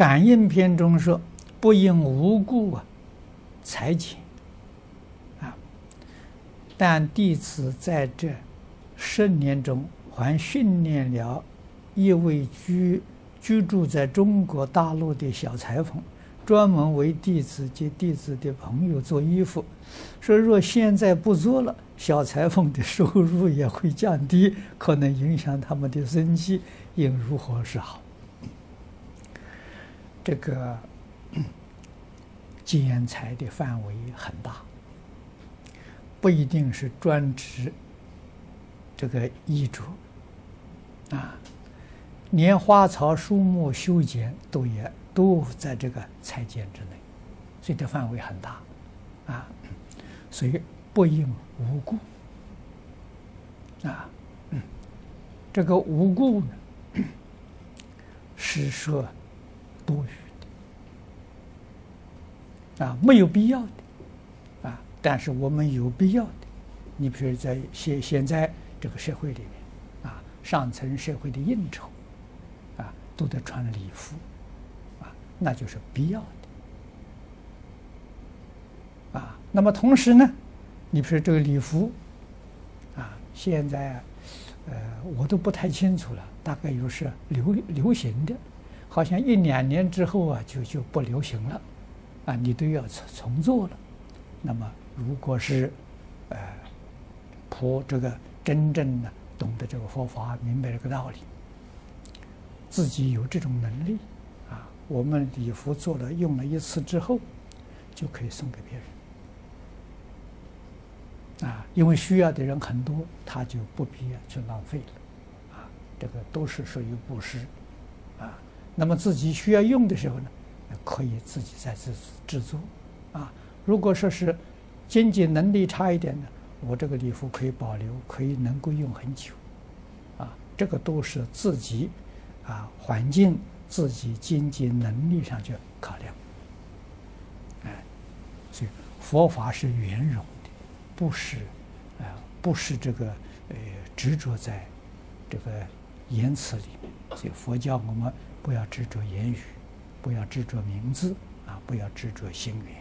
感应篇中说：“不应无故裁剪。”但弟子在这10年中，还训练了一位居住在中国大陆的小裁缝，专门为弟子及弟子的朋友做衣服。说若现在不做了，小裁缝的收入也会降低，可能影响他们的生计，应如何是好？这个剪裁的范围很大，不一定是专指这个衣着啊，连花草树木修剪都在这个裁剪之内，所以这范围很大啊，所以不应无故啊。这个无故呢，是说多余的啊，没有必要的啊，但是我们有必要的。你比如在现在这个社会里面啊，上层社会的应酬啊，都得穿礼服啊，那就是必要的啊。那么同时呢，你比如这个礼服啊，现在我都不太清楚了，大概又是流行的，好像1、2年之后啊就不流行了啊，你都要重做了。那么如果是这个真正的懂得这个佛法，明白这个道理，自己有这种能力啊，我们礼服用了1次之后，就可以送给别人啊，因为需要的人很多，他就不必要去浪费了啊，这个都是属于布施啊。那么自己需要用的时候呢，可以自己再制作啊。如果说是经济能力差一点的，我这个礼服可以保留，可以能够用很久，啊，这个都是自己啊环境、自己经济能力上去考量，哎，所以佛法是圆融的，不是这个执着在这个言辞里面。所以佛教我们不要执着言语，不要执着名字啊，不要执着心缘，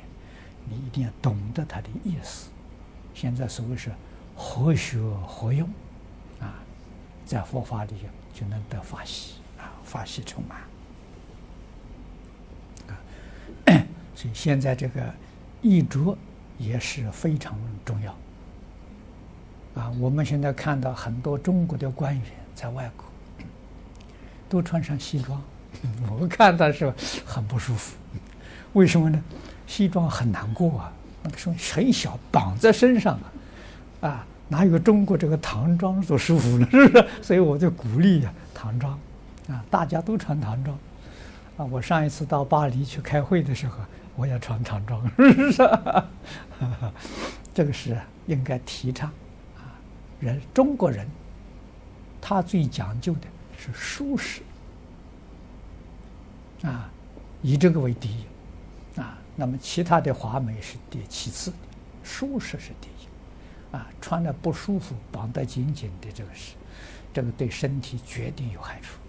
你一定要懂得它的意思。现在所谓是活学活用啊，在佛法里就能得法喜啊，法喜充满啊。所以现在这个衣着也是非常重要啊。我们现在看到很多中国的官员在外国都穿上西装，我看到是很不舒服。为什么呢？西装很难过啊。那个时候很小，绑在身上啊，哪有中国这个唐装所舒服呢？是不是？所以我就鼓励唐装，啊，大家都穿唐装，啊，我上一次到巴黎去开会的时候，我也穿唐装，是不是？这个是应该提倡啊，中国人，他最讲究的是舒适，啊，以这个为第一。那么其他的华美是其次的，舒适是第一，啊，穿得不舒服，绑得紧紧的，这个对身体绝对有害处。